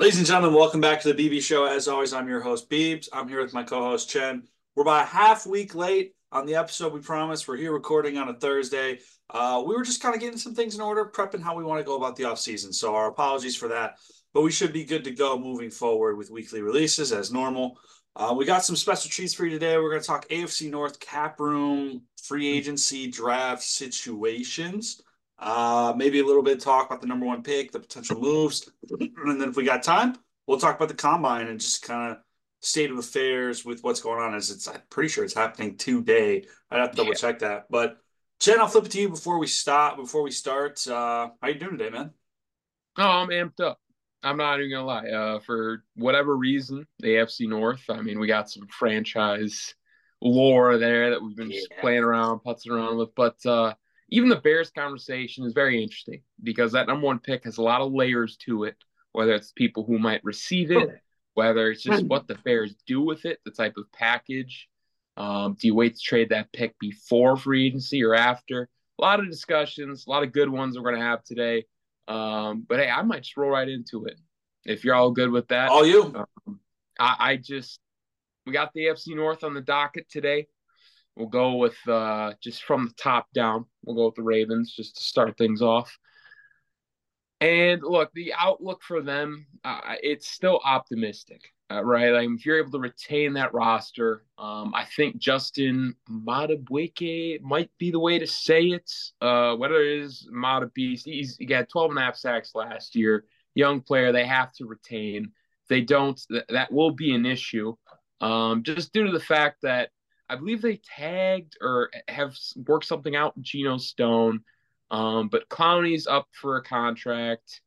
Ladies and gentlemen, welcome back to the BB Show. As always, I'm your host, Beebs. I'm here with my co-host, Chen. We're about a half week late on the episode, we promised. We're here recording on a Thursday. We were just kind of getting some things in order, prepping how we want to go about the offseason. So our apologies for that. But we should be good to go moving forward with weekly releases as normal. We got some special treats for you today. We're going to talk AFC North, cap room, free agency, draft situations. Maybe a little bit of talk about the number one pick, the potential moves. And then if we got time, we'll talk about the combine and just kind of state of affairs with what's going on. I'm pretty sure it's happening today. I'd have to double check that. But Jen, I'll flip it to you before we start. How you doing today, man? Oh, I'm amped up. I'm not even going to lie. For whatever reason, the AFC North, I mean, we got some franchise lore there that we've been just playing around, putzing around with. But even the Bears conversation is very interesting because that number one pick has a lot of layers to it, whether it's people who might receive it, whether it's just what the Bears do with it, the type of package. Do you wait to trade that pick before free agency or after? A lot of discussions, a lot of good ones we're going to have today. But hey, I might just roll right into it if you're all good with that. All you. We got the AFC North on the docket today. We'll go with just from the top down. We'll go with the Ravens just to start things off. And look, the outlook for them, it's still optimistic, right? Like if you're able to retain that roster, I think Justin Madubuike might be the way to say it. Whether it is Madubuike, he got 12.5 sacks last year. Young player, they have to retain. If they don't, that will be an issue. Just due to the fact that I believe they tagged or have worked something out with Geno Stone, but Clowney's up for a contract.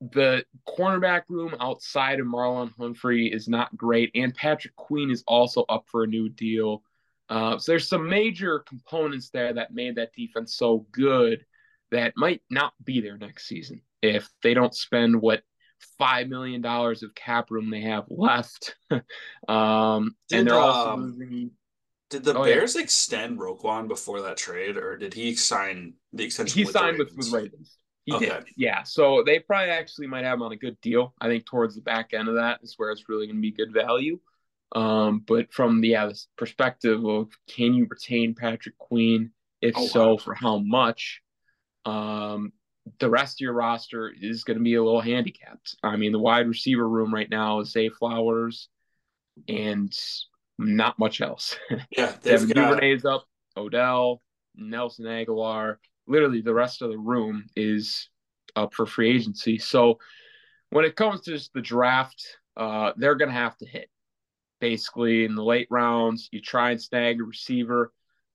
The cornerback room outside of Marlon Humphrey is not great, and Patrick Queen is also up for a new deal. So there's some major components there that made that defense so good that might not be there next season if they don't spend what $5 million of cap room they have left. And they're also losing. Did the Bears extend Roquan before that trade, or did he sign the extension? He signed with Ravens. He did. Yeah. So they probably actually might have him on a good deal. I think towards the back end of that is where it's really going to be good value. But from the perspective of can you retain Patrick Queen? If for how much? The rest of your roster is going to be a little handicapped. I mean, the wide receiver room right now is Zay Flowers and not much else. Yeah, they've got up, Odell, Nelson Agholor. Literally, the rest of the room is up for free agency. So when it comes to just the draft, they're going to have to hit. Basically, in the late rounds, you try and snag a receiver.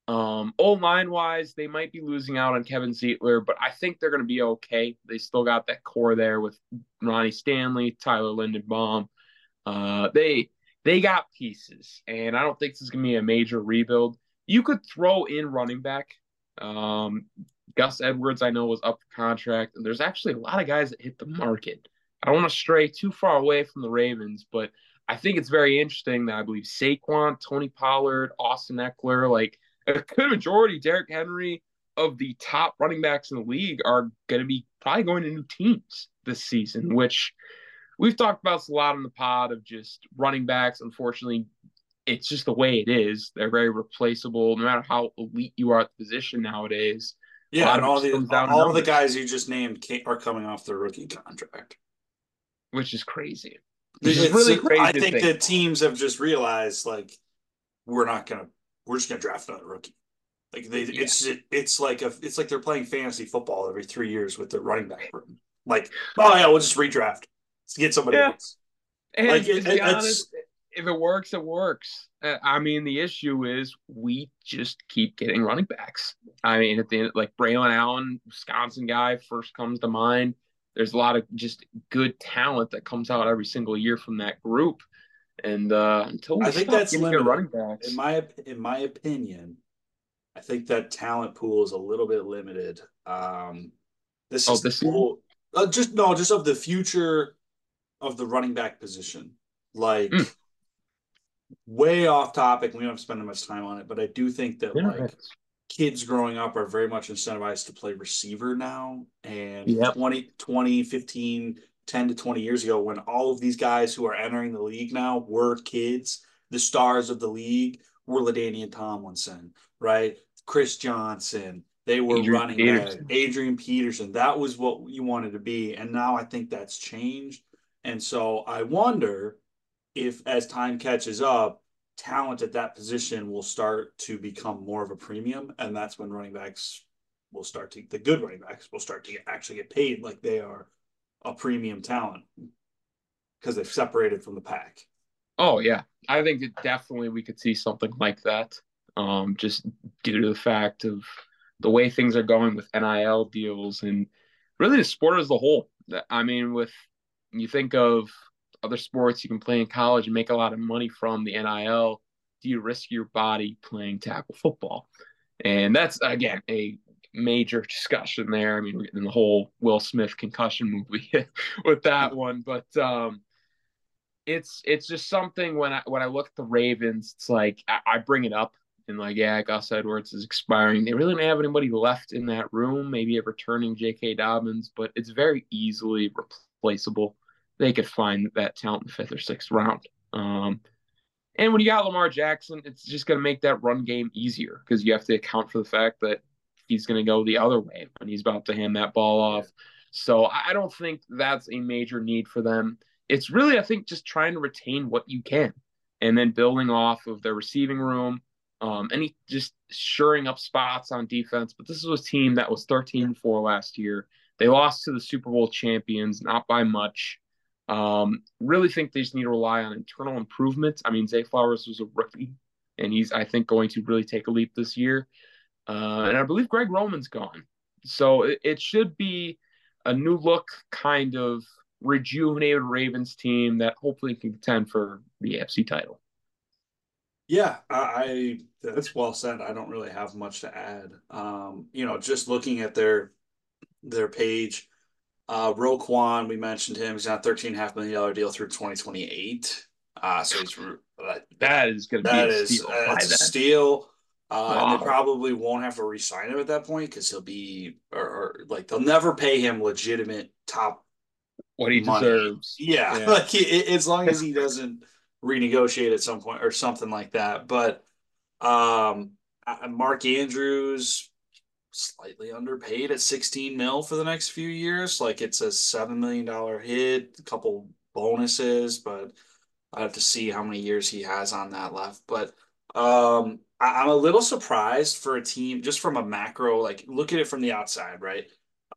O-line-wise, they might be losing out on Kevin Zietler, but I think they're going to be okay. They still got that core there with Ronnie Stanley, Tyler Lindenbaum. They got pieces, and I don't think this is going to be a major rebuild. You could throw in running back. Gus Edwards, I know, was up for contract, and there's actually a lot of guys that hit the market. I don't want to stray too far away from the Ravens, but I think it's very interesting that I believe Saquon, Tony Pollard, Austin Eckler, a good majority, Derrick Henry, of the top running backs in the league are going to be probably going to new teams this season, which we've talked about a lot in the pod of just running backs. Unfortunately, it's just the way it is. They're very replaceable, no matter how elite you are at the position nowadays. Yeah, and all the guys you just named are coming off their rookie contract. Which is crazy. It's really crazy. I think that teams have just realized, we're just gonna draft another rookie. It's like they're playing fantasy football every 3 years with their running back room. We'll just redraft. Let's get somebody else. And if it works, it works. I mean, the issue is we just keep getting running backs. I mean, at the end, Braylon Allen, Wisconsin guy, first comes to mind. There's a lot of just good talent that comes out every single year from that group. And I think that's limited. Running backs. In my opinion, I think that talent pool is a little bit limited. Just of the future of the running back position. Way off topic. We don't have to spend much time on it, but I do think that kids growing up are very much incentivized to play receiver now. And 20, 15, 10 to 20 years ago when all of these guys who are entering the league now were kids. The stars of the league were LaDainian Tomlinson, right? Chris Johnson. They were Adrian Peterson. That was what you wanted to be. And now I think that's changed. And so I wonder if as time catches up, talent at that position will start to become more of a premium. And that's when running backs will start to, the good running backs will start to actually get paid like they are a premium talent because they've separated from the pack. Oh, yeah. I think that definitely we could see something like that just due to the fact of the way things are going with NIL deals and really the sport as a whole. I mean, with you think of other sports you can play in college and make a lot of money from the NIL, do you risk your body playing tackle football? And that's, again, a major discussion there. I mean, we're getting the whole Will Smith concussion movie with that one. But it's just something when I look at the Ravens, it's like I bring it up. And like, yeah, Gus Edwards is expiring. They really don't have anybody left in that room, maybe a returning J.K. Dobbins, but it's very easily replaceable. They could find that talent in the 5th or 6th round. And when you got Lamar Jackson, it's just going to make that run game easier because you have to account for the fact that he's going to go the other way when he's about to hand that ball off. So I don't think that's a major need for them. It's really, I think, just trying to retain what you can and then building off of their receiving room. Any just shoring up spots on defense, but this was a team that was 13-4 last year. They lost to the Super Bowl champions, not by much. Really think they just need to rely on internal improvements. I mean, Zay Flowers was a rookie, and he's, I think, going to really take a leap this year. And I believe Greg Roman's gone. So it should be a new look kind of rejuvenated Ravens team that hopefully can contend for the AFC title. Yeah, that's well said. I don't really have much to add. Just looking at their page, Roquan, we mentioned him. He's on a $13.5 million deal through 2028. So he's, that is going to be a steal. That's a steal. Wow. And they probably won't have to re-sign him at that point because he'll be – or they'll never pay him legitimate top what he money. Deserves. Yeah. As long as he doesn't – renegotiate at some point or something like that. But Mark Andrews slightly underpaid at 16 mil for the next few years. Like it's a $7 million hit, a couple bonuses, but I have to see how many years he has on that left. But I'm a little surprised for a team just from a macro, like look at it from the outside, right?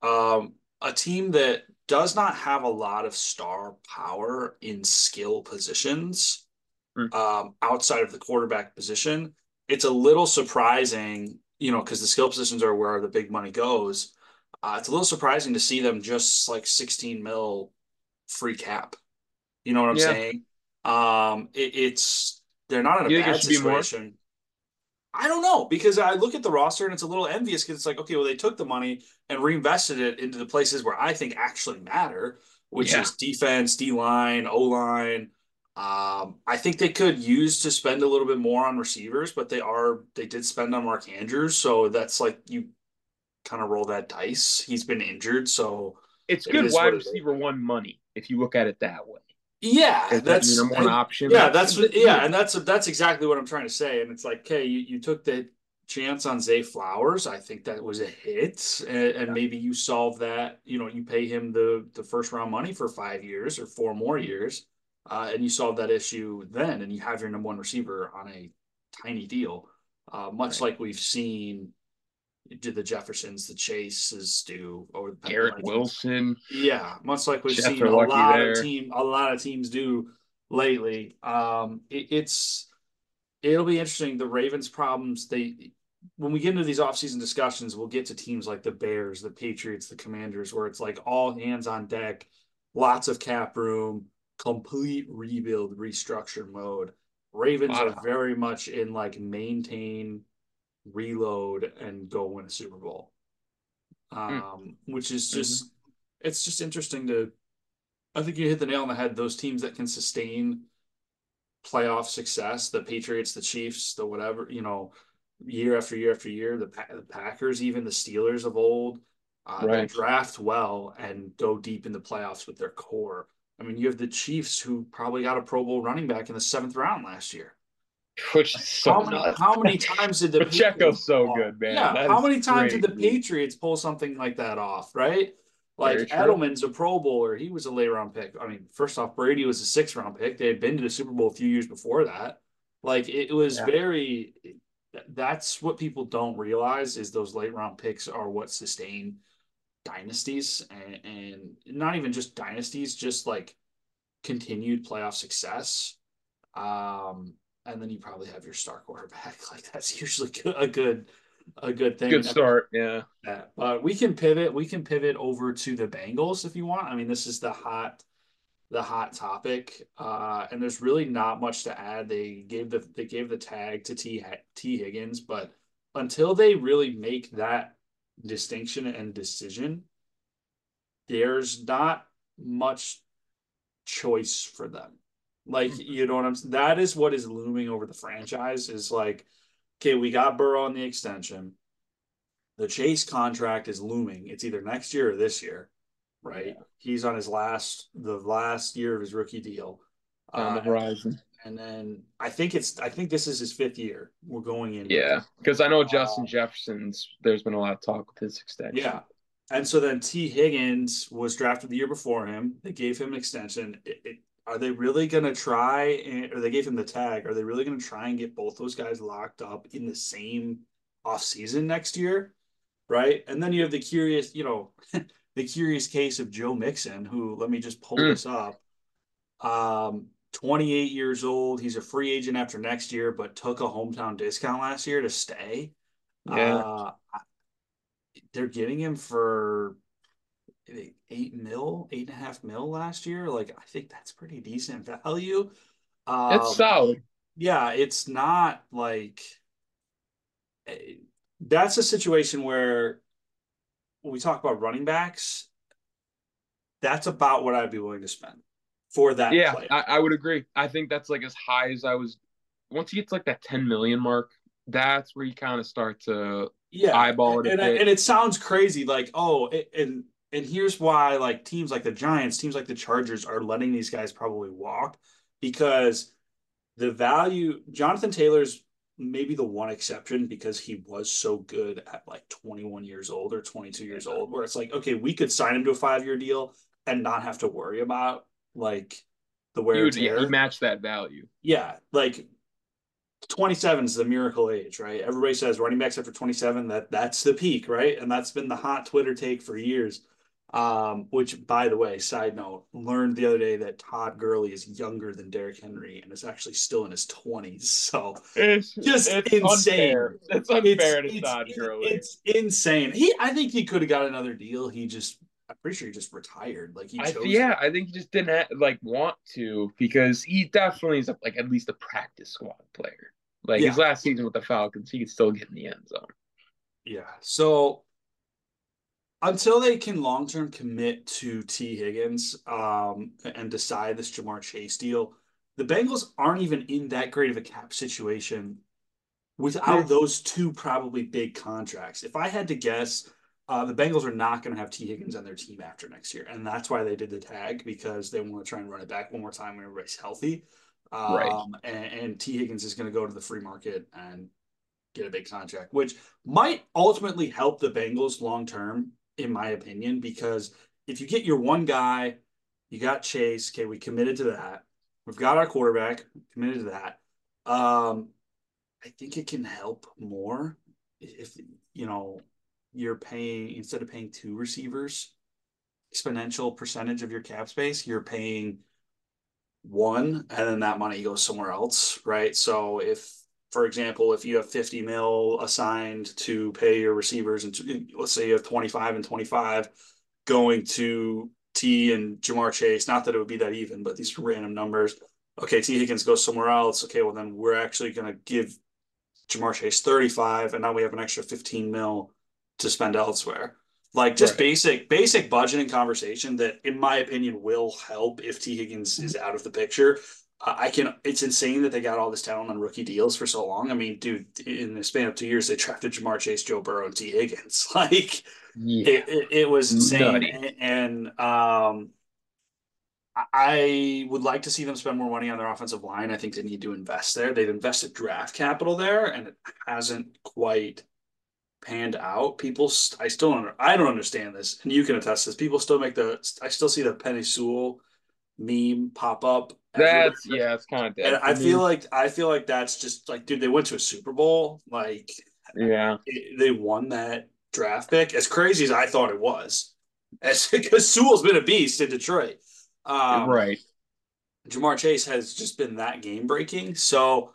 A team that does not have a lot of star power in skill positions outside of the quarterback position. It's a little surprising, because the skill positions are where the big money goes. It's a little surprising to see them just like 16 mil free cap. You know what I'm saying? It's they're not in a bad situation. I don't know, because I look at the roster and it's a little envious because it's like, okay, well, they took the money and reinvested it into the places where I think actually matter, which is defense, D-line, O-line. I think they could use to spend a little bit more on receivers, but they did spend on Mark Andrews. So that's like you kind of roll that dice. He's been injured. So it's good wide receiver one money if you look at it that way. Yeah, that's number one option. Yeah, and that's exactly what I'm trying to say. And it's like, okay, you took the chance on Zay Flowers. I think that was a hit, and maybe you solve that. You pay him the first round money for 5 years or 4 more years, and you solve that issue then, and you have your number one receiver on a tiny deal, much like we've seen. The Jeffersons, the Chases do over the Garrett Wilson. Yeah, much like we've seen a lot of teams do lately. It'll be interesting. The Ravens' problems, when we get into these offseason discussions, we'll get to teams like the Bears, the Patriots, the Commanders, where it's like all hands on deck, lots of cap room, complete rebuild, restructure mode. Ravens are very much in like maintain, reload, and go win a Super Bowl, which is just it's just interesting to I think you hit the nail on the head. Those teams that can sustain playoff success, the Patriots, the Chiefs, the whatever, year after year after year, the Packers, even the Steelers of old, Right. Draft well and go deep in the playoffs with their core. I mean, you have the Chiefs, who probably got a Pro Bowl running back in the 7th round last year. Which is so nuts. How many times did the Pacheco's so good, man? Yeah, how many times did the Patriots pull something like that off, right? Like Edelman's a Pro Bowler. He was a late-round pick. I mean, first off, Brady was a 6th round pick. They had been to the Super Bowl a few years before that. Like, it was very – that's what people don't realize, is those late-round picks are what sustain dynasties, and not even just dynasties, just, like, continued playoff success. And then you probably have your star quarterback. Like, that's usually a good thing. Good start, yeah. But we can pivot. We can pivot over to the Bengals if you want. I mean, this is the hot topic, and there's really not much to add. They gave the tag to T. Higgins, but until they really make that distinction and decision, there's not much choice for them. Like, you know what I'm saying? That is what is looming over the franchise, is like, okay, we got Burrow on the extension. The Chase contract is looming. It's either next year or this year, right? Yeah. He's on the last year of his rookie deal. On the horizon. And then I think this is his 5th year. We're going in. Yeah, because I know Justin Jefferson's, there's been a lot of talk with his extension. Yeah. And so then T. Higgins was drafted the year before him. They gave him an extension. Are they really going to try – or they gave him the tag. Are they really going to try and get both those guys locked up in the same offseason next year, right? And then you have the curious – the curious case of Joe Mixon, who – let me just pull this up. 28 years old. He's a free agent after next year, but took a hometown discount last year to stay. Yeah. They're getting him for – $8.5 million last year. Like, I think that's pretty decent value. It's solid. Yeah, it's not like that's a situation where when we talk about running backs, that's about what I'd be willing to spend for that. Yeah, I would agree. I think that's like as high as I was. Once he gets like that $10 million mark, that's where you kind of start to eyeball it. And it sounds crazy, like And here's why, like, teams like the Giants, teams like the Chargers are letting these guys probably walk, because the value – Jonathan Taylor's maybe the one exception, because he was so good at, like, 21 years old or 22 years old, where it's like, okay, we could sign him to a 5-year deal and not have to worry about, like, the wear and tear. You match that value. Yeah, like, 27 is the miracle age, right? Everybody says running backs after 27, that's the peak, right? And that's been the hot Twitter take for years. Which, by the way, side note, learned the other day that Todd Gurley is younger than Derrick Henry and is actually still in his 20s. So it's insane. Unfair. It's unfair to Todd Gurley. It's insane. I think he could have got another deal. I'm pretty sure he just retired. Like, I think he just didn't want to, because he definitely is like at least a practice squad player. Like, his last season with the Falcons, he could still get in the end zone. Yeah. So, until they can long-term commit to T. Higgins and decide this Ja'Marr Chase deal, the Bengals aren't even in that great of a cap situation without those two probably big contracts. If I had to guess, the Bengals are not going to have T. Higgins on their team after next year, and that's why they did the tag, because they want to try and run it back one more time when everybody's healthy. And T. Higgins is going to go to the free market and get a big contract, which might ultimately help the Bengals long-term, in my opinion, because if you get your one guy, you got Chase. Okay, we committed to that. We've got our quarterback, committed to that. I think it can help more if, you're paying, instead of paying 2 receivers, exponential percentage of your cap space, you're paying 1, and then that money goes somewhere else, right? So for example, if you have $50 million assigned to pay your receivers, and let's say you have 25 and 25 going to T and Ja'Marr Chase, not that it would be that even, but these are random numbers. Okay, T. Higgins goes somewhere else. Okay, well, then we're actually going to give Ja'Marr Chase 35, and now we have an extra $15 million to spend elsewhere. Like, just basic budgeting conversation that, in my opinion, will help if T. Higgins is out of the picture. It's insane that they got all this talent on rookie deals for so long. I mean, dude, in the span of 2 years, they drafted Ja'Marr Chase, Joe Burrow, and T. Higgins. Like, Yeah. It was insane. And I would like to see them spend more money on their offensive line. I think they need to invest there. They've invested draft capital there, and it hasn't quite panned out. I don't understand this, and you can attest this. People still make I still see the Penei Sewell meme pop up. It's kind of dead. And I feel like that's just like, dude, they went to a Super Bowl. Like, yeah, they won that draft pick. As crazy as I thought it was, because Sewell's been a beast in Detroit. Right. Ja'Marr Chase has just been that game-breaking. So,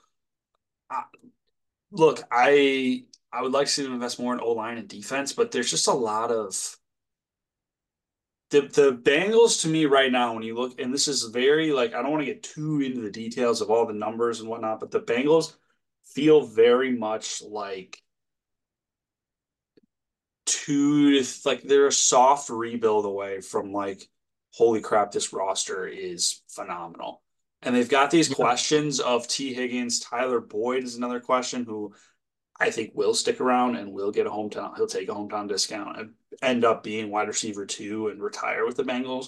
look, I would like to see them invest more in O-line and defense, but there's just a lot of – the Bengals, to me, right now, when you look – and this is very, like, I don't want to get too into the details of all the numbers and whatnot, but the Bengals feel very much like they're a soft rebuild away from, like, holy crap, this roster is phenomenal. And they've got these questions of T. Higgins. Tyler Boyd is another question who I think will stick around and will get a hometown. He'll take a hometown discount and end up being wide receiver 2 and retire with the Bengals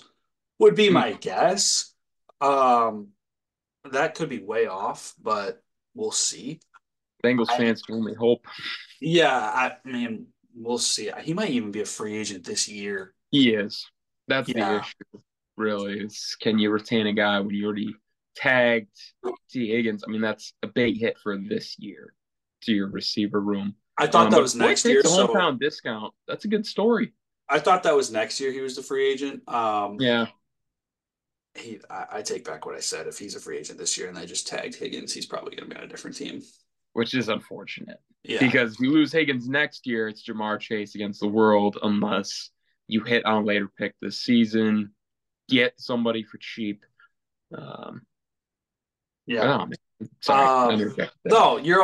would be my guess. That could be way off, but we'll see. Bengals fans can only hope. Yeah, I mean, we'll see. He might even be a free agent this year. He is. That's the issue, really, is can you retain a guy when you already tagged T. Higgins? I mean, that's a big hit for this year to your receiver room. I thought that was next year. So hometown discount. That's a good story. I thought that was next year he was the free agent. I take back what I said. If he's a free agent this year and they just tagged Higgins, he's probably going to be on a different team. Which is unfortunate. Yeah. Because if you lose Higgins next year, it's Ja'Marr Chase against the world unless – you hit on a later pick this season, get somebody for cheap. No, you're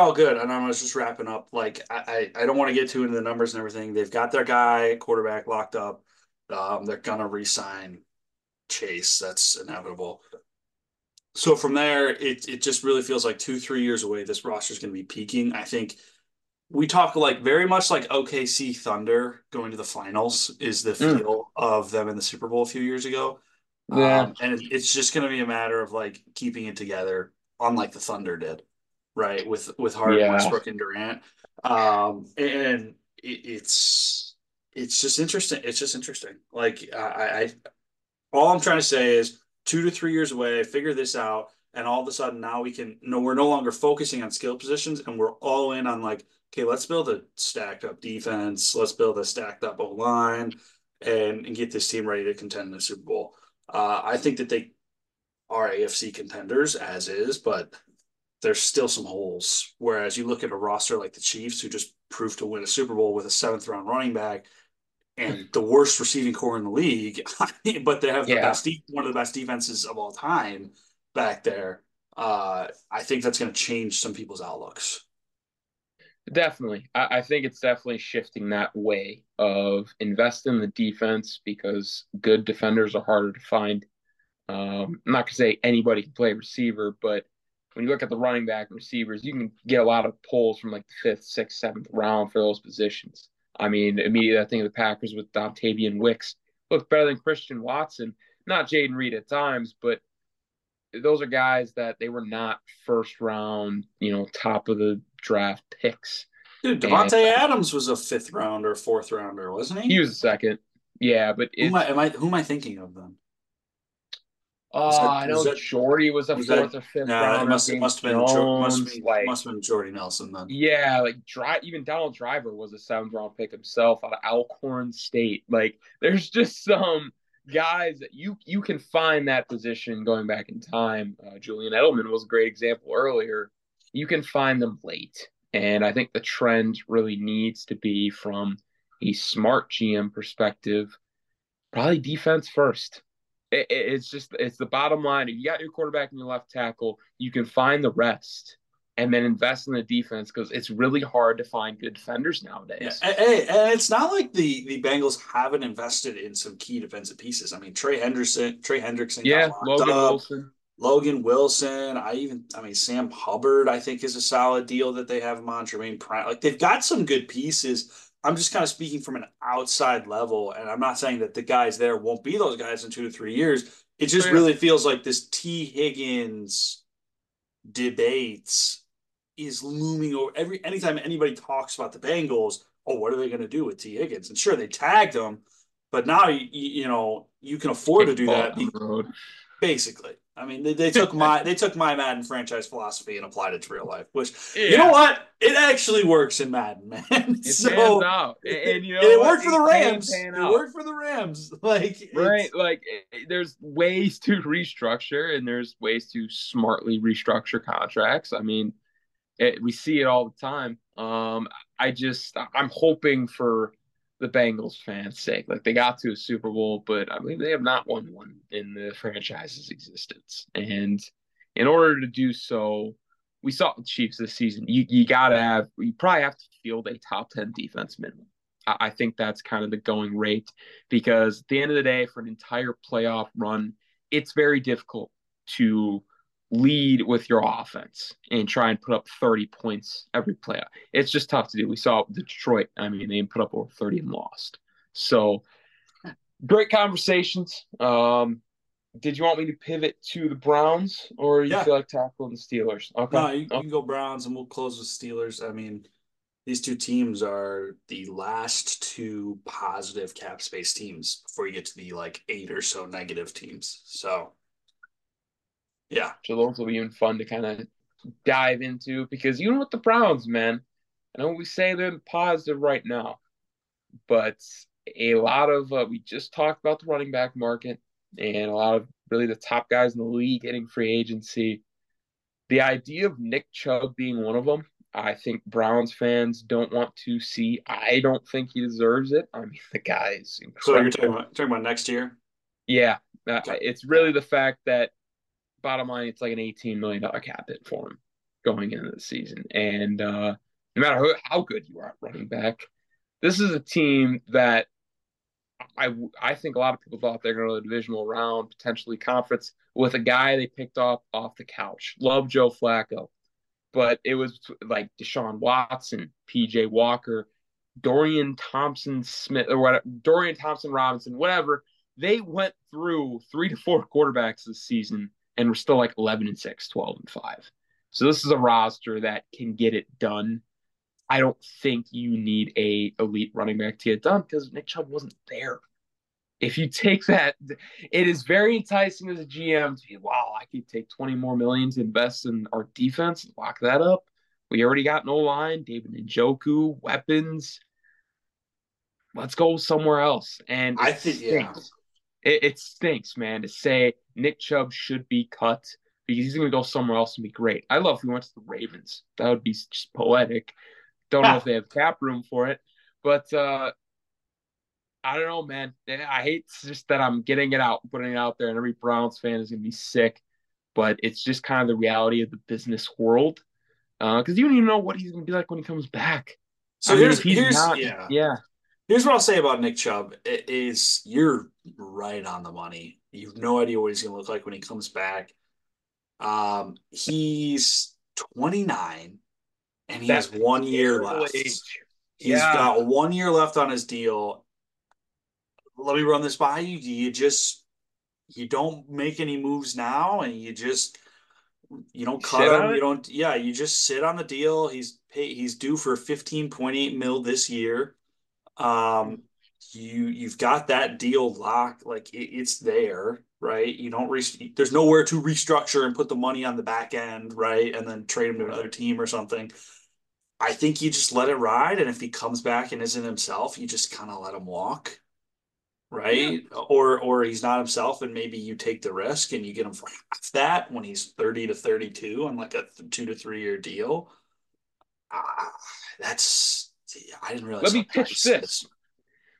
all good. And I was just wrapping up. Like, I don't want to get too into the numbers and everything. They've got their guy, quarterback, locked up. They're going to re-sign Chase. That's inevitable. So from there, it just really feels like 2-3 years away, this roster is going to be peaking. I think we talk like very much like OKC Thunder going to the finals is the feel of them in the Super Bowl a few years ago. Yeah. And it's just going to be a matter of like keeping it together, unlike the Thunder did, right? With Harden, Westbrook, and Durant. And it's just interesting. It's just interesting. Like all I'm trying to say is 2 to 3 years away, figure this out. And all of a sudden now we're no longer focusing on skill positions and we're all in on like, okay, let's build a stacked up defense. Let's build a stacked up O-line and get this team ready to contend in the Super Bowl. I think that they are AFC contenders as is, but there's still some holes. Whereas you look at a roster like the Chiefs who just proved to win a Super Bowl with a 7th-round running back and the worst receiving core in the league, but they have one of the best defenses of all time back there. I think that's going to change some people's outlooks. Definitely. I think it's definitely shifting that way of invest in the defense because good defenders are harder to find. I'm not going to say anybody can play receiver, but when you look at the running back receivers, you can get a lot of pulls from like the 5th, 6th, 7th round for those positions. I mean, immediately I think of the Packers with Dontavian Wicks. Looked better than Christian Watson. Not Jaden Reed at times, but those are guys that they were not first round, top of the draft picks. Dude, Devontae Adams was a 5th-rounder, 4th-rounder, wasn't he? He was a 2nd. Yeah, but who am I thinking of then? I know Jordy was a 4th or 5th rounder. It must have been Jordy Nelson then. Yeah, like even Donald Driver was a 7th-round pick himself out of Alcorn State. Like, there's just some guys that you can find that position going back in time. Julian Edelman was a great example earlier. You can find them late. And I think the trend really needs to be from a smart GM perspective, probably defense first. It's the bottom line. If you got your quarterback and your left tackle, you can find the rest and then invest in the defense because it's really hard to find good defenders nowadays. Yeah. And it's not like the Bengals haven't invested in some key defensive pieces. I mean, Trey Hendrickson. Yeah, Logan Wilson, Sam Hubbard, I think is a solid deal that they have. Tremaine Pratt, like they've got some good pieces. I'm just kind of speaking from an outside level, and I'm not saying that the guys there won't be those guys in 2 to 3 years. It just really feels like this T. Higgins debates is looming over anytime anybody talks about the Bengals. Oh, what are they going to do with T. Higgins? And sure, they tagged him, but now you can afford to do that. Basically, I mean, they took my Madden franchise philosophy and applied it to real life, which you know what, it actually works in Madden, man. It pans out, and you know it worked for the Rams. It worked for the Rams, there's ways to restructure, and there's ways to smartly restructure contracts. I mean, we see it all the time. I'm hoping for the Bengals fans' sake. Like, they got to a Super Bowl, but I believe they have not won one in the franchise's existence. And in order to do so, we saw the Chiefs this season. You probably have to field a top 10 defense minimum. I think that's kind of the going rate, because at the end of the day, for an entire playoff run, it's very difficult to lead with your offense and try and put up 30 points every playoff. It's just tough to do. We saw Detroit. I mean, they put up over 30 and lost. So great conversations. Did you want me to pivot to the Browns, or you feel like tackling the Steelers? Okay. No, you can go Browns, and we'll close with Steelers. I mean, these two teams are the last two positive cap space teams before you get to the eight or so negative teams. So yeah. So those will be even fun to kind of dive into, because even with the Browns, man, I know we say they're positive right now, but a lot of we just talked about the running back market, and a lot of really the top guys in the league hitting free agency. The idea of Nick Chubb being one of them, I think Browns fans don't want to see. I don't think he deserves it. I mean, the guy is incredible. So you're talking about next year? Yeah. It's really the fact that, bottom line, it's like an $18 million cap hit for him going into the season. And no matter how good you are at running back, this is a team that I think a lot of people thought they're going to the divisional round, potentially conference, with a guy they picked up off the couch. Love Joe Flacco. But it was like Deshaun Watson, P.J. Walker, Dorian Thompson-Robinson, whatever. They went through 3 to 4 quarterbacks this season, and we're still 11-6, 12-5. So this is a roster that can get it done. I don't think you need a elite running back to get it done, because Nick Chubb wasn't there. If you take that, it is very enticing as a GM to be, wow, I could take $20 more million to invest in our defense and lock that up. We already got an O-line, David Njoku, weapons. Let's go somewhere else. And I think, it stinks, man, to say Nick Chubb should be cut because he's going to go somewhere else and be great. I love if he went to the Ravens. That would be just poetic. Don't know if they have cap room for it. But I don't know, man. I hate just that I'm getting it out, putting it out there, and every Browns fan is going to be sick. But it's just kind of the reality of the business world, because you don't even know what he's going to be like when he comes back. So here's what I'll say about Nick Chubb. It is, you're right on the money. You have no idea what he's going to look like when he comes back. He's 29, and he has 1 year left. He's got 1 year left on his deal. Let me run this by you. You don't make any moves now, and you don't cut him. You just sit on the deal. He's due for $15.8 million this year. You've got that deal locked, it's there, right? You don't there's nowhere to restructure and put the money on the back end, right? And then trade him to another team or something. I think you just let it ride, and if he comes back and isn't himself, you just kind of let him walk, right? Yeah. Or he's not himself, and maybe you take the risk and you get him for half that when he's 30 to 32 on a 2 to 3 year deal. I didn't realize. Let me pitch this.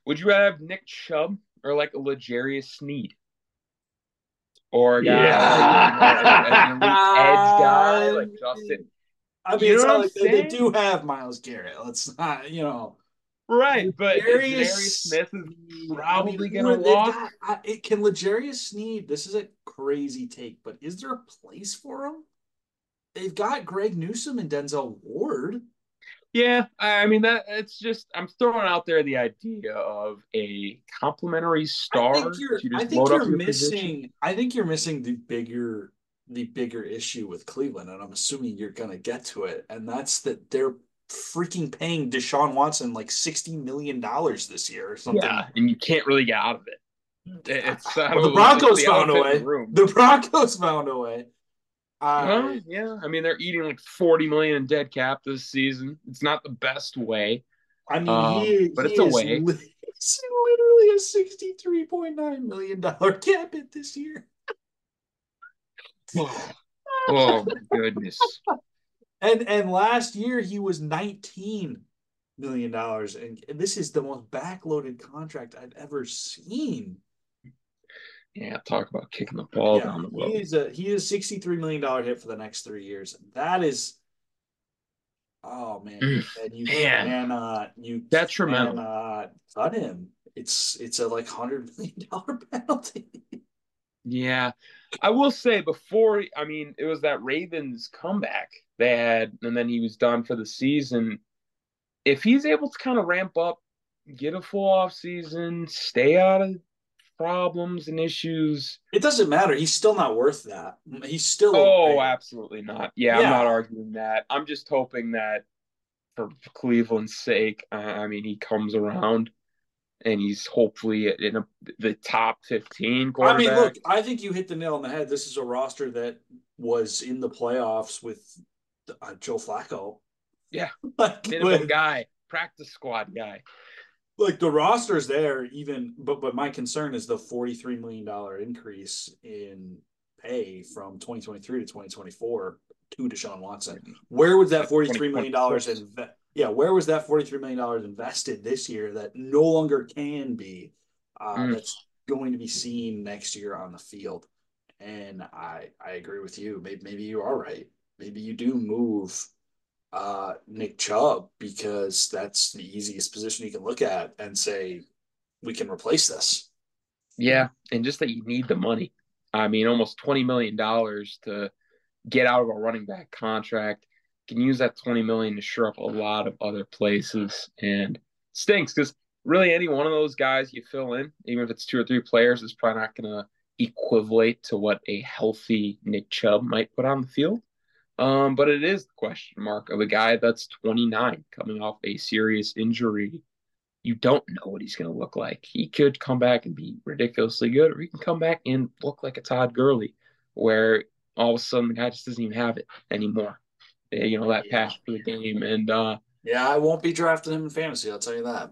Would you rather have Nick Chubb or L'Jarius Sneed? Or a guy an elite edge guy like Justin? I mean, it's not they do have Myles Garrett. Let's not, Right, but L'Jarius Smith is probably going to walk. Can L'Jarius Sneed, this is a crazy take, but is there a place for him? They've got Greg Newsome and Denzel Ward. Yeah, I mean, that it's just, I'm throwing out there the idea of a complimentary star. I think you're missing the bigger issue with Cleveland, and I'm assuming you're going to get to it, and that's that they're freaking paying Deshaun Watson like $60 million this year or something. Yeah, and you can't really get out of it. The Broncos found a way. I mean, they're eating like $40 million in dead cap this season. It's not the best way. I mean, but it's a way. It's literally a $63.9 million cap hit this year. Oh my goodness! And last year he was $19 million, and this is the most backloaded contract I've ever seen. Yeah, talk about kicking the ball down the road. He is $63 million hit for the next 3 years. That is, oh man, and you cannot cut him. It's a like $100 million penalty. Yeah, I will say before. I mean, it was that Ravens comeback they had, and then he was done for the season. If he's able to kind of ramp up, get a full offseason, stay out of problems and issues. It doesn't matter. He's still not worth that. He's still. Oh, absolutely not. Yeah, I'm not arguing that. I'm just hoping that for Cleveland's sake, I mean, he comes around and he's hopefully in the top 15 quarterback. I mean, look, I think you hit the nail on the head. This is a roster that was in the playoffs with Joe Flacco. Yeah, minimum guy, practice squad guy. Like the roster's there, even. But my concern is the $43 million increase in pay from 2023 to 2024 to Deshaun Watson. Where was that $43 million where was that $43 million invested this year that no longer can be? That's going to be seen next year on the field. And I agree with you. Maybe you are right. Maybe you do move Nick Chubb, because that's the easiest position you can look at and say we can replace this. Yeah, and just that you need the money. I mean, almost $20 million to get out of a running back contract. You can use that $20 million to shore up a lot of other places, and stinks because really any one of those guys you fill in, even if it's two or three players, is probably not going to equivalent to what a healthy Nick Chubb might put on the field. But it is the question mark of a guy that's 29 coming off a serious injury. You don't know what he's going to look like. He could come back and be ridiculously good, or he can come back and look like a Todd Gurley, where all of a sudden the guy just doesn't even have it anymore. You know, that passion for the game. And I won't be drafting him in fantasy, I'll tell you that.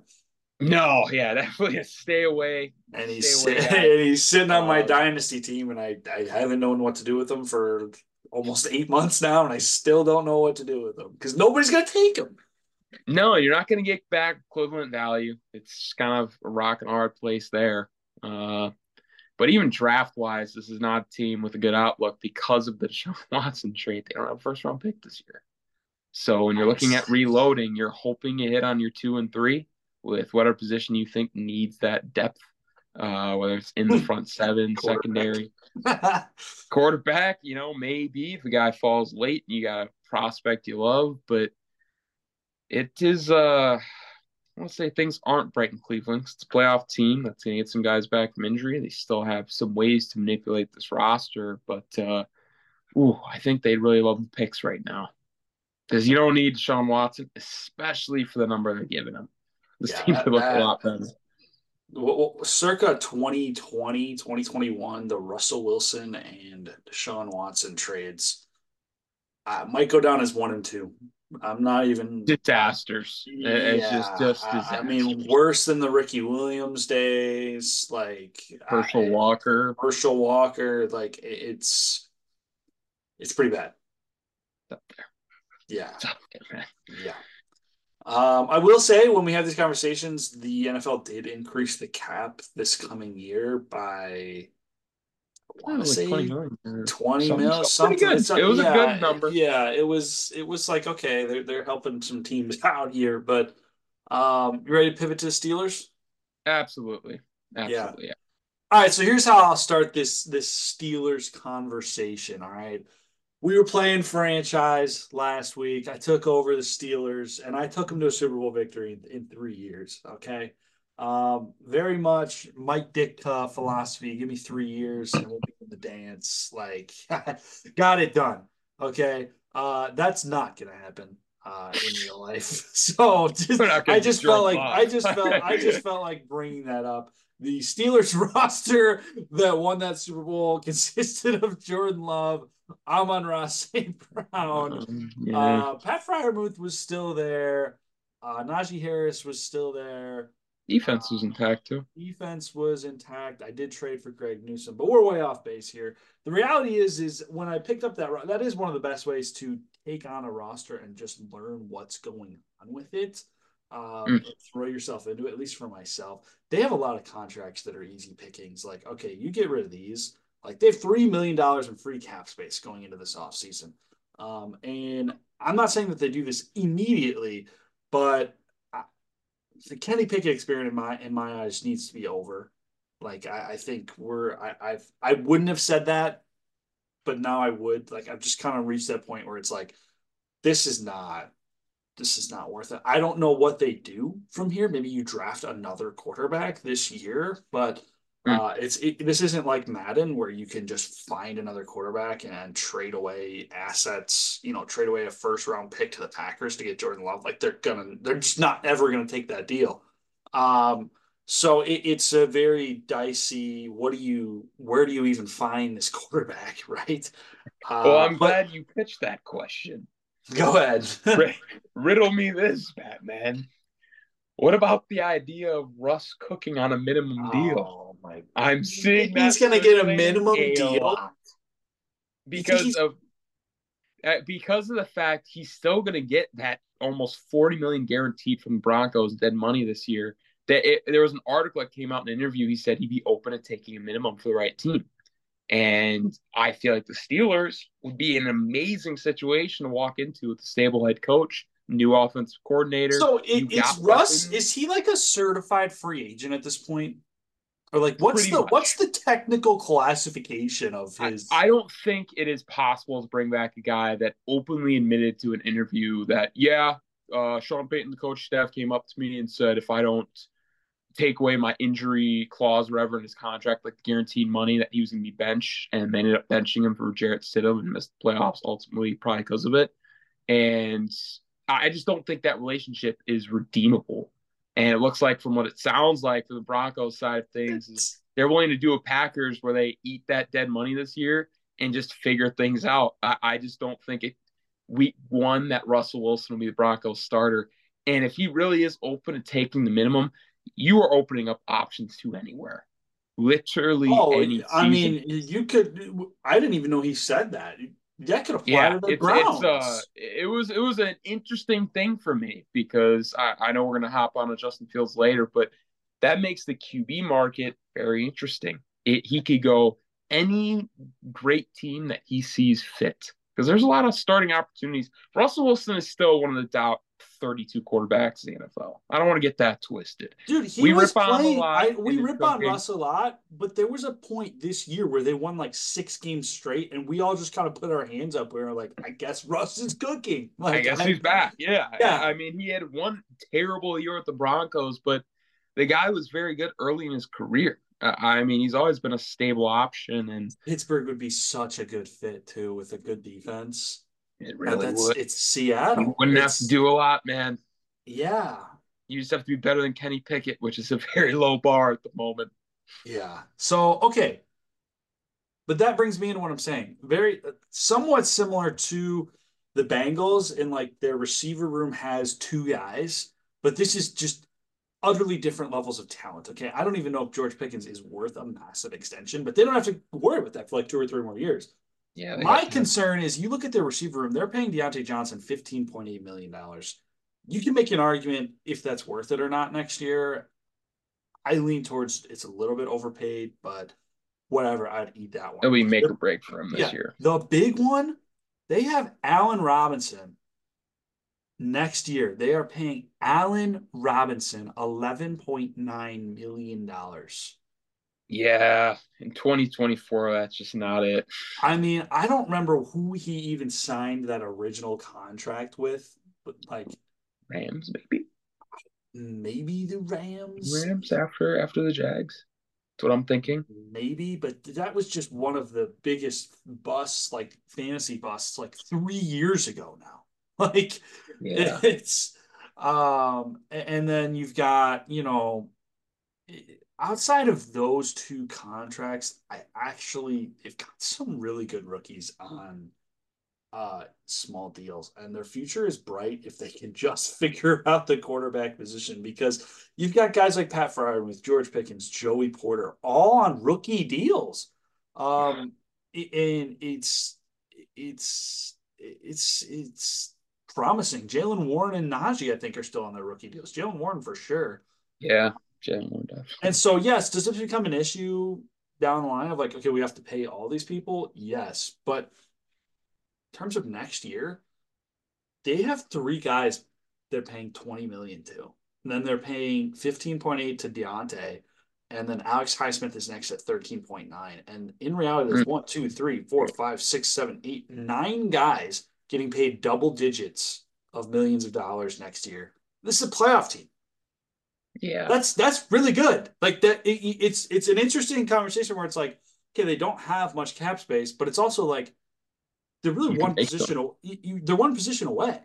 No, definitely stay away. And he's sitting on my dynasty team, and I haven't known what to do with him for almost 8 months now, and I still don't know what to do with them because nobody's going to take them. No, you're not going to get back equivalent value. It's kind of a rock and hard place there. But even draft-wise, this is not a team with a good outlook because of the Deshaun Watson trade. They don't have a first-round pick this year. So when you're looking at reloading, you're hoping you hit on your 2 and 3 with whatever position you think needs that depth. Whether it's in the front seven, secondary, quarterback, you know, maybe if a guy falls late, you got a prospect you love, but it is, I want to say things aren't bright in Cleveland. It's a playoff team that's going to get some guys back from injury. They still have some ways to manipulate this roster, but I think they'd really love the picks right now because you don't need Deshaun Watson, especially for the number they're giving him. This team could look a lot better. Circa 2020, 2021, the Russell Wilson and Deshaun Watson trades might go down as 1 and 2. I'm not even disasters. Yeah, it's just disasters. I mean, worse than the Ricky Williams days, like Herschel Walker. Like it's pretty bad. It's up there. Yeah. It's up there, man. Yeah. I will say when we have these conversations, the NFL did increase the cap this coming year by $20 million. Something. It was a good number. Yeah, it was like, okay, they're helping some teams out here, but you ready to pivot to the Steelers? Absolutely. Yeah. All right, so here's how I'll start this Steelers conversation. All right. We were playing franchise last week. I took over the Steelers, and I took them to a Super Bowl victory in 3 years, okay? Very much Mike Ditka philosophy. Give me 3 years, and we'll be in the dance. Like, got it done, okay? That's not going to happen in real life. So I just felt like bringing that up. The Steelers roster that won that Super Bowl consisted of Jordan Love, Amon-Ra St. Brown. Yeah. Pat Freiermuth was still there. Najee Harris was still there. Defense was intact, too. Defense was intact. I did trade for Greg Newsome, but we're way off base here. The reality is when I picked up that is one of the best ways to take on a roster and just learn what's going on with it. Throw yourself into it, at least for myself. They have a lot of contracts that are easy pickings. Like, okay, you get rid of these. Like, they have $3 million in free cap space going into this offseason. And I'm not saying that they do this immediately, but the Kenny Pickett experiment in my eyes needs to be over. Like, I wouldn't have said that, but now I would. Like, I've just kind of reached that point where it's like, this is not worth it. I don't know what they do from here. Maybe you draft another quarterback this year, but this isn't like Madden where you can just find another quarterback and trade away assets, trade away a first round pick to the Packers to get Jordan Love. Like, they're just not ever going to take that deal. So it's a very dicey, where do you even find this quarterback? Right. Well, I'm glad you pitched that question. Go ahead. Riddle me this, Batman. What about the idea of Russ cooking on a minimum deal? Oh my God. I'm seeing that he's going to get a minimum deal because of the fact he's still going to get that almost $40 million guaranteed from the Broncos dead money this year. There was an article that came out in an interview. He said he'd be open to taking a minimum for the right team. And I feel like the Steelers would be an amazing situation to walk into with a stable head coach, new offensive coordinator. So it's Russ. Is he like a certified free agent at this point? Or like what's the technical classification of his? I don't think it is possible to bring back a guy that openly admitted to an interview that, Sean Payton, the coach staff, came up to me and said, if I don't take away my injury clause, whatever, in his contract, like the guaranteed money, that he was going to be benched, and they ended up benching him for Jarrett Stidham and missed the playoffs ultimately probably because of it. And I just don't think that relationship is redeemable. And it looks like, from what it sounds like, for the Broncos side of things, is they're willing to do a Packers where they eat that dead money this year and just figure things out. I just don't think week 1 that Russell Wilson will be the Broncos starter. And if he really is open to taking the minimum, you are opening up options to anywhere. Literally any season. I mean, I didn't even know he said that. That could apply to the Browns. It was an interesting thing for me because I know we're going to hop on to Justin Fields later, but that makes the QB market very interesting. He could go any great team that he sees fit because there's a lot of starting opportunities. Russell Wilson is still one of the top 32 quarterbacks in the NFL. I don't want to get that twisted. Dude, we rip on Russ a lot, but there was a point this year where they won like 6 games straight, and we all just kind of put our hands up. We were like, I guess Russ is cooking. Like, I guess he's back. Yeah. I mean, he had one terrible year with the Broncos, but the guy was very good early in his career. I mean, he's always been a stable option. And Pittsburgh would be such a good fit, too, with a good defense. It really would. It's Seattle. You wouldn't have to do a lot, man. Yeah. You just have to be better than Kenny Pickett, which is a very low bar at the moment. Yeah. So, okay. But that brings me into what I'm saying. Very somewhat similar to the Bengals in like their receiver room has 2 guys, but this is just utterly different levels of talent, okay? I don't even know if George Pickens is worth a massive extension, but they don't have to worry about that for like 2 or 3 more years. Yeah, my concern is you look at their receiver room, they're paying Deontay Johnson $15.8 million. You can make an argument if that's worth it or not next year. I lean towards it's a little bit overpaid, but whatever, I'd eat that one. It'll be make or break for him this year. The big one, they have Allen Robinson next year. They are paying Allen Robinson $11.9 million. Yeah, in 2024, that's just not it. I mean, I don't remember who he even signed that original contract with, but like Rams, maybe. Maybe the Rams. Rams after the Jags. That's what I'm thinking. Maybe, but that was just one of the biggest busts, like fantasy busts, like 3 years ago now. Like, yeah. It's and then you've got, you know, outside of those two contracts, I actually have got some really good rookies on small deals, and their future is bright if they can just figure out the quarterback position, because you've got guys like Pat Freiermuth, George Pickens, Joey Porter, all on rookie deals. And it's promising. Jalen Warren and Najee, I think, are still on their rookie deals. Jalen Warren for sure. Yeah. Jalen Warren definitely. And so, yes, does it become an issue down the line of like, okay, we have to pay all these people? Yes. But in terms of next year, they have three guys they're paying $20 million to. And then they're paying $15.8 to Deontay. And then Alex Highsmith is next at $13.9. And in reality, there's 9 guys getting paid double digits of millions of dollars next year. This is a playoff team. Yeah. That's really good. Like that it's an interesting conversation where it's like, okay, they don't have much cap space, but it's also like they're really one position away.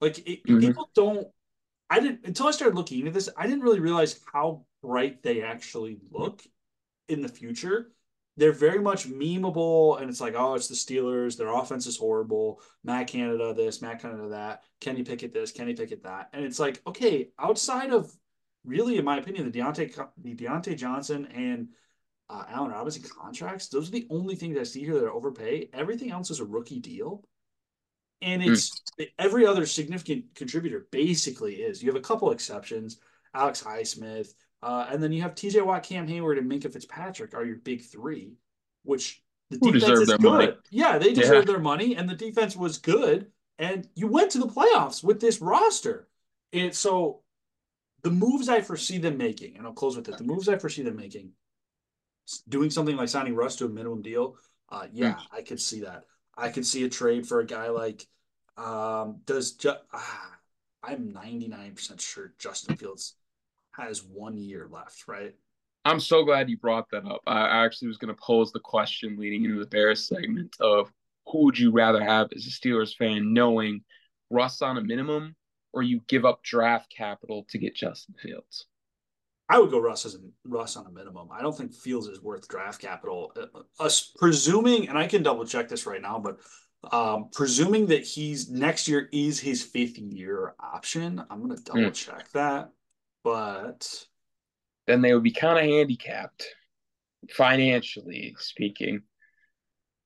Like people don't until I started looking into this, I didn't really realize how bright they actually look in the future. They're very much memeable, and it's like, oh, it's the Steelers. Their offense is horrible. Matt Canada this, Matt Canada that. Kenny Pickett this, Kenny Pickett that. And it's like, okay, outside of really, in my opinion, the Deontay Johnson and Allen Robinson contracts, those are the only things I see here that are overpay. Everything else is a rookie deal. And it's every other significant contributor basically is. You have a couple exceptions, Alex Highsmith, and then you have TJ Watt, Cam Hayward, and Minkah Fitzpatrick are your big three, which the defense is good. Money. Yeah, they deserve their money, and the defense was good. And you went to the playoffs with this roster. And so the moves I foresee them making, and I'll close with it, doing something like signing Russ to a minimum deal, I could see that. I could see a trade for a guy like I'm 99% sure Justin Fields has 1 year left, right? I'm so glad you brought that up. I actually was going to pose the question leading into the Bears segment of who would you rather have as a Steelers fan, knowing Russ on a minimum, or you give up draft capital to get Justin Fields? I would go Russ on a minimum. I don't think Fields is worth draft capital. Presuming, and I can double check this right now, but presuming that next year is his fifth year option, I'm going to double check that. But then they would be kind of handicapped, financially speaking.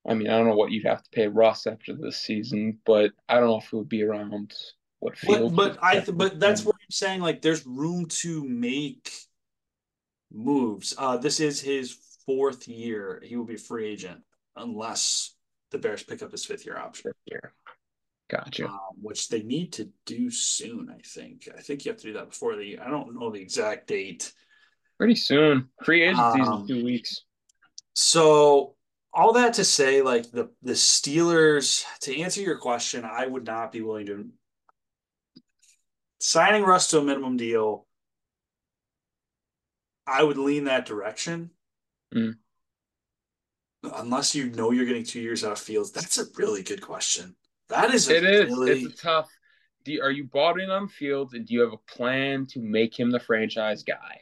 I mean, I don't know what you'd have to pay Russ after this season, but I don't know if it would be around what Field. But that's what I'm saying. Like, there's room to make moves. This is his fourth year. He will be a free agent unless the Bears pick up his fifth year option. Gotcha. Which they need to do soon, I think. I think you have to do that before I don't know the exact date. Pretty soon. Free agency is in 2 weeks. So all that to say, like the Steelers, to answer your question, I would not be willing to signing Russ to a minimum deal. I would lean that direction. Unless you know you're getting 2 years out of Fields. That's a really good question. It's tough. Are you bought in on Fields, and do you have a plan to make him the franchise guy?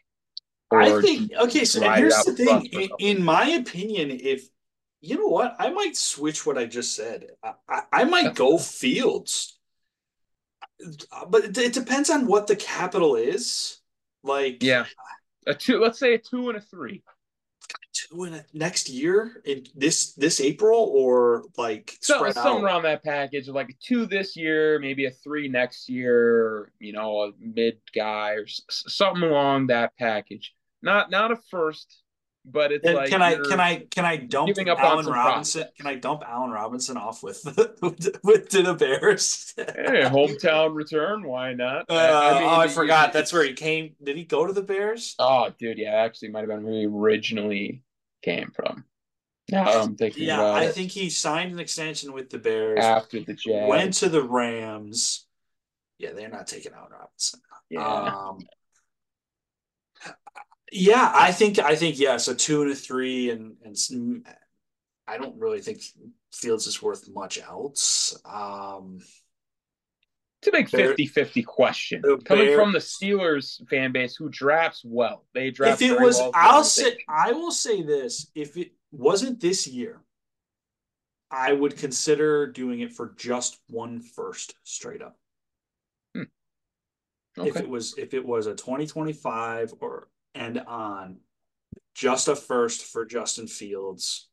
I think, okay, so here's the thing. In my opinion, if you know what, I might switch what I just said. I might go Fields. But it depends on what the capital is. Like, yeah, let's say a 2 and a 3. Next year, in this April, or like spread something out around that package, like a 2 this year, maybe a 3 next year, you know, a mid guy or something along that package. Not a first, but it's and like can I dump Allen Robinson? Prospects. Can I dump Allen Robinson off with to the Bears? Hey, hometown return, why not? I forgot that's where he came. Did he go to the Bears? Oh, dude, yeah, actually, might have been where he originally came from. Now I'm thinking about it. I think he signed an extension with the Bears after the Jags. Went to the Rams. Yeah, they're not taking Allen Robinson. Yeah. Yeah, I think yes, a 2 and a 3, and I don't really think Fields is worth much else. It's a big 50-50 question. Coming from the Steelers fan base who drafts well. They draft if it was well, I will say this, if it wasn't this year, I would consider doing it for just 1 first straight up. Hmm. Okay. If it was a 2025 or and on, just a first for Justin Fields.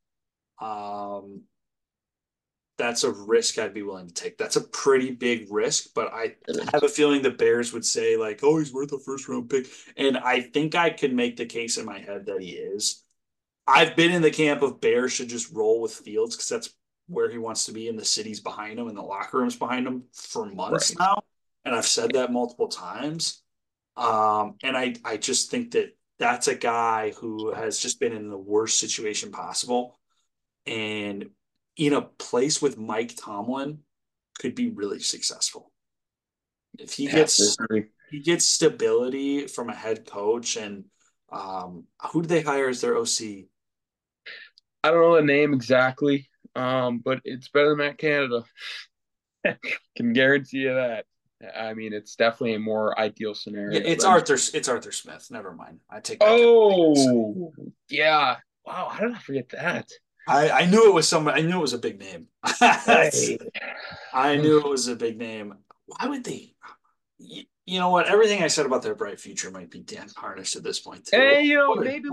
That's a risk I'd be willing to take. That's a pretty big risk, but I have a feeling the Bears would say, like, oh, he's worth a first-round pick. And I think I can make the case in my head that he is. I've been in the camp of Bears should just roll with Fields because that's where he wants to be, and the city's behind him and the locker room's behind him for months now. And I've said that multiple times. And I just think that that's a guy who has just been in the worst situation possible, and in a place with Mike Tomlin could be really successful. If he gets stability from a head coach, and who do they hire as their OC? I don't know the name exactly, but it's better than Matt Canada. Can guarantee you that. I mean, it's definitely a more ideal scenario. Yeah, it's Arthur Smith. Never mind. I take that. Oh, yeah. Wow. How did I forget that? I knew it was somebody. I knew it was a big name. I knew it was a big name. Why would they? You know what? Everything I said about their bright future might be damn tarnished at this point, too. Hey, you know, maybe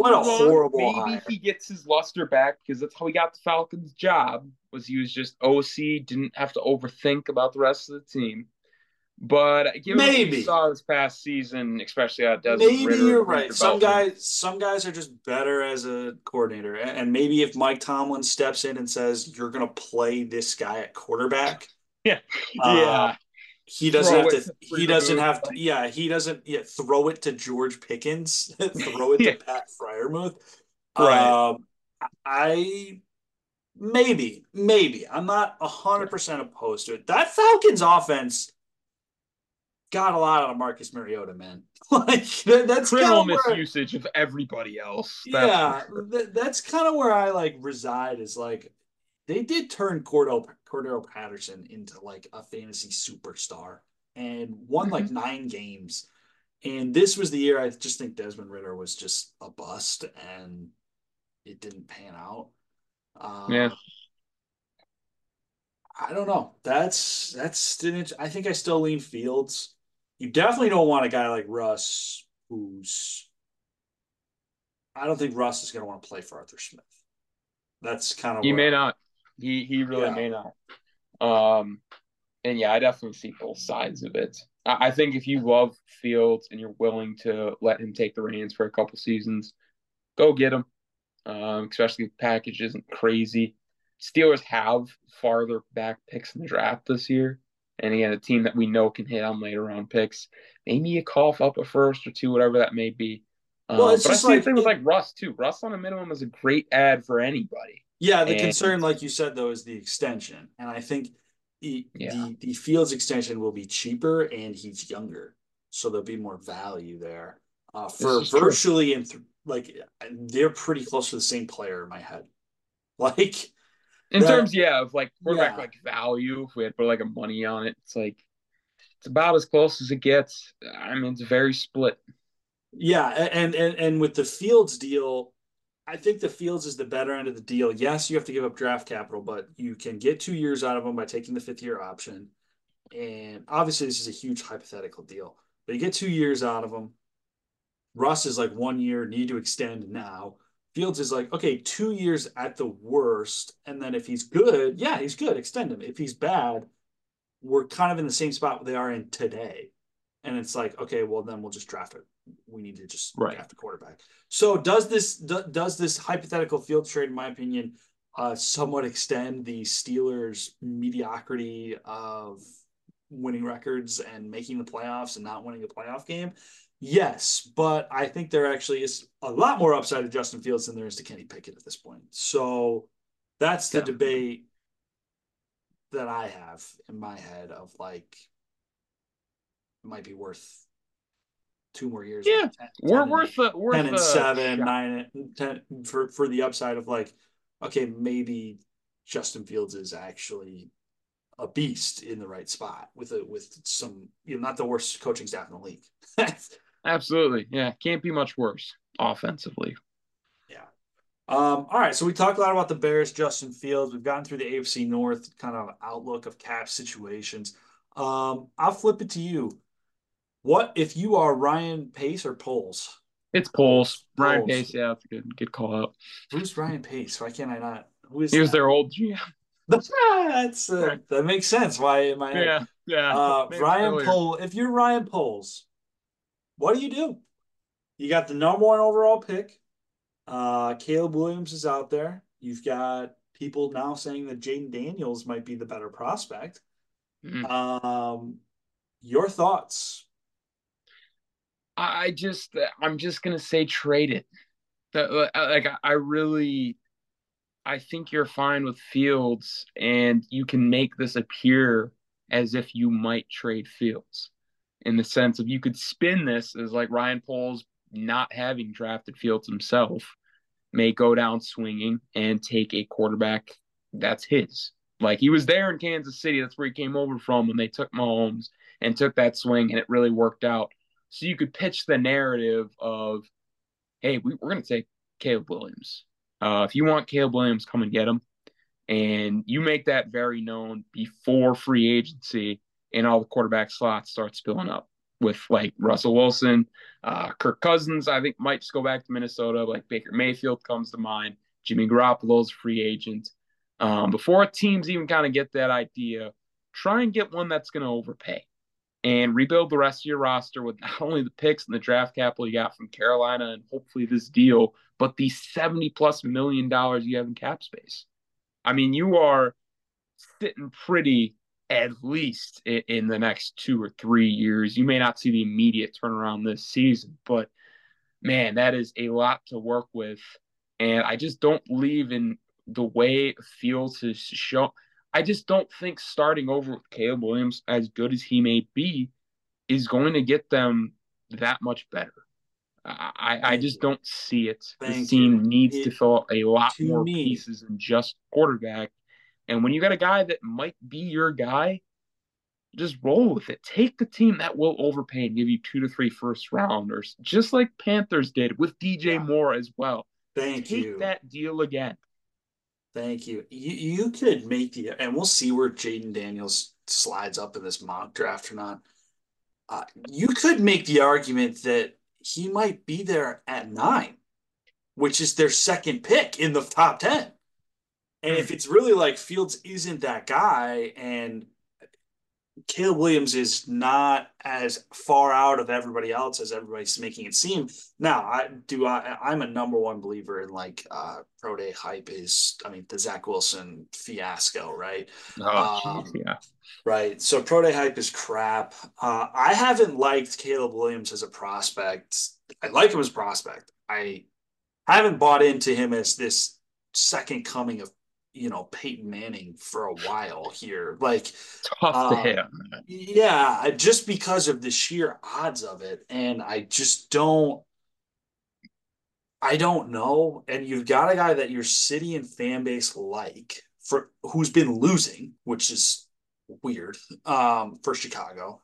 he gets his luster back, because that's how he got the Falcons job, was he was just OC, didn't have to overthink about the rest of the team. But given what we saw this past season, especially out of Desmond Maybe Ritter, you're right. Some guys are just better as a coordinator. And maybe if Mike Tomlin steps in and says, you're going to play this guy at quarterback. Yeah. Yeah. He doesn't have to throw it to George Pickens, throw it to Pat Freiermuth. Right. Maybe I'm not 100% opposed to it. That Falcons offense got a lot out of Marcus Mariota, man. That's criminal misusage of everybody else. That's kind of where I reside. Is they did turn Cordell Patterson into a fantasy superstar and won 9 games. And this was the year I just think Desmond Ritter was just a bust and it didn't pan out. Yeah. I don't know. That's I think I still lean Fields. You definitely don't want a guy like Russ, I don't think Russ is going to want to play for Arthur Smith. That's kind of he may not. He really may not. And I definitely see both sides of it. I think if you love Fields and you're willing to let him take the reins for a couple seasons, go get him. Especially if the package isn't crazy. Steelers have farther back picks in the draft this year. And again, a team that we know can hit on later round picks. Maybe you cough up a first or two, whatever that may be. But I see the thing with Russ, too. Russ on a minimum is a great ad for anybody. Yeah, the concern, like you said, though, is the extension. And I think the Fields extension will be cheaper and he's younger. So there'll be more value there. For virtually, they're pretty close to the same player in my head. In terms of quarterback value, if we had put a money on it, it's about as close as it gets. I mean, it's very split. Yeah, and with the Fields deal, I think the Fields is the better end of the deal. Yes, you have to give up draft capital, but you can get 2 years out of them by taking the 5th-year option. And obviously, this is a huge hypothetical deal, but you get 2 years out of them. Russ is 1 year, need to extend now. Fields is 2 years at the worst, and then if he's good, he's good, extend him. If he's bad, we're kind of in the same spot they are in today, And it's like, okay, well, then we'll just draft it. We need to just draft the quarterback. So does this hypothetical field trade, in my opinion, somewhat extend the Steelers' mediocrity of winning records and making the playoffs and not winning a playoff game? Yes, but I think there actually is a lot more upside to Justin Fields than there is to Kenny Pickett at this point. So that's the debate that I have in my head of, like, it might be worth two more years. Yeah, we're worth 10-7, 9-10 for the upside of, like, okay, maybe Justin Fields is actually a beast in the right spot with some, you know, not the worst coaching staff in the league. Absolutely. Yeah. Can't be much worse offensively. Yeah. All right. So we talked a lot about the Bears, Justin Fields. We've gotten through the AFC North kind of outlook of cap situations. I'll flip it to you. What if you are Ryan Pace or Poles? It's Poles. Ryan Pace. Yeah. That's a good call out. Who's Ryan Pace? Why can't I not? He was their old GM. That's that makes sense. Why am I? Yeah. Ryan Poles. If you're Ryan Poles, what do? You got the number one overall pick. Caleb Williams is out there. You've got people now saying that Jaden Daniels might be the better prospect. Mm-hmm. Your thoughts? I'm just gonna say trade it. I think you're fine with Fields, and you can make this appear as if you might trade Fields, in the sense of you could spin this as like Ryan Poles not having drafted Fields himself may go down swinging and take a quarterback that's his. Like, he was there in Kansas City. That's where he came over from when they took Mahomes and took that swing, and it really worked out. So you could pitch the narrative of, hey, we're going to take Caleb Williams. If you want Caleb Williams, come and get him. And you make that very known before free agency and all the quarterback slots start spilling up with, like, Russell Wilson. Kirk Cousins, I think, might just go back to Minnesota. Like, Baker Mayfield comes to mind. Jimmy Garoppolo's a free agent. Before teams even kind of get that idea, try and get one that's going to overpay and rebuild the rest of your roster with not only the picks and the draft capital you got from Carolina and hopefully this deal, but the $70+ million you have in cap space. I mean, you are sitting pretty at least in the next 2 or 3 years. You may not see the immediate turnaround this season, but, man, that is a lot to work with. And I just don't believe in the way Fields has shown. I just don't think starting over with Caleb Williams, as good as he may be, is going to get them that much better. I just don't see it. This team needs to fill out a lot more pieces than just quarterback. And when you got a guy that might be your guy, just roll with it. Take the team that will overpay and give you 2 to 3 first rounders, just like Panthers did with DJ Moore as well. Take that deal again. Thank you. You could make the, and we'll see where Jaden Daniels slides up in this mock draft or not. You could make the argument that he might be there at 9, which is their second pick in the top 10. And if it's really like Fields isn't that guy and Caleb Williams is not as far out of everybody else as everybody's making it seem. Now, I'm a number one believer in, like, pro day hype is, I mean, the Zach Wilson fiasco, right? Yeah. Right. So pro day hype is crap. I haven't liked Caleb Williams as a prospect. I like him as a prospect. I haven't bought into him as this second coming of, you know, Peyton Manning for a while here. Like, tough to hit on that. Yeah, just because of the sheer odds of it. And I just don't know. And you've got a guy that your city and fan base like, for who's been losing, which is weird, for Chicago.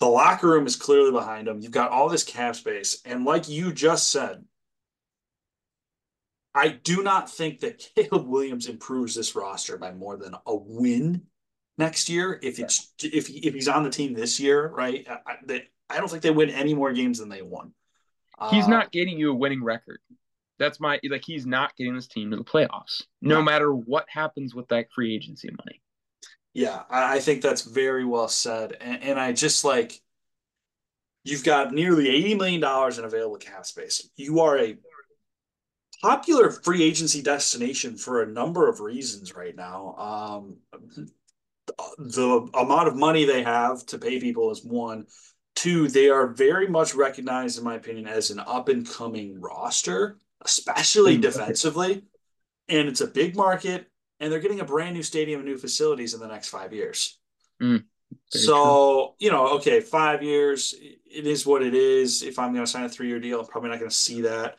The locker room is clearly behind him. You've got all this cap space. And like you just said, I do not think that Caleb Williams improves this roster by more than a win next year. If he's on the team this year, right? I don't think they win any more games than they won. He's not getting you a winning record. That's my, like, he's not getting this team to the playoffs, no matter what happens with that free agency money. Yeah, I think that's very well said. And I just, like, You've got nearly $80 million in available cap space. You are a popular free agency destination for a number of reasons right now. The amount of money they have to pay people is one. Two, they are very much recognized, in my opinion, as an up-and-coming roster, especially defensively. And it's a big market, and they're getting a brand-new stadium and new facilities in the next 5 years. So, you know, okay, 5 years, it is what it is. If I'm going to sign a 3-year deal, I'm probably not going to see that.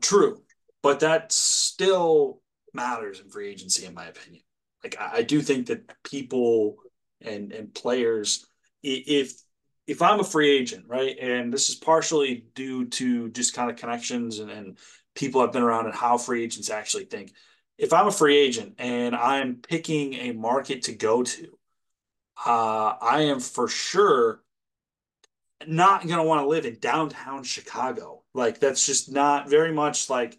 True, but that still matters in free agency, in my opinion. Like, I do think that people and players, if I'm a free agent, right, and this is partially due to just kind of connections and people I've been around and how free agents actually think. If I'm a free agent and I'm picking a market to go to, I am for sure not going to want to live in downtown Chicago. Like, that's just not very much like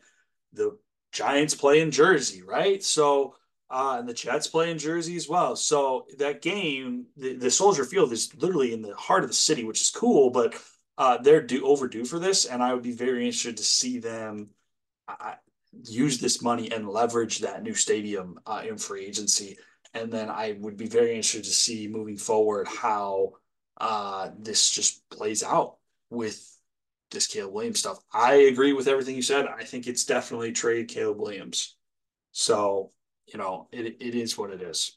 the Giants play in Jersey, right? So, and the Jets play in Jersey as well. So that game, the Soldier Field is literally in the heart of the city, which is cool, but they're overdue for this. And I would be very interested to see them use this money and leverage that new stadium in free agency. And then I would be very interested to see moving forward how this just plays out with this Caleb Williams stuff. I agree with everything you said. I think it's definitely trade Caleb Williams. So, you know, it is what it is.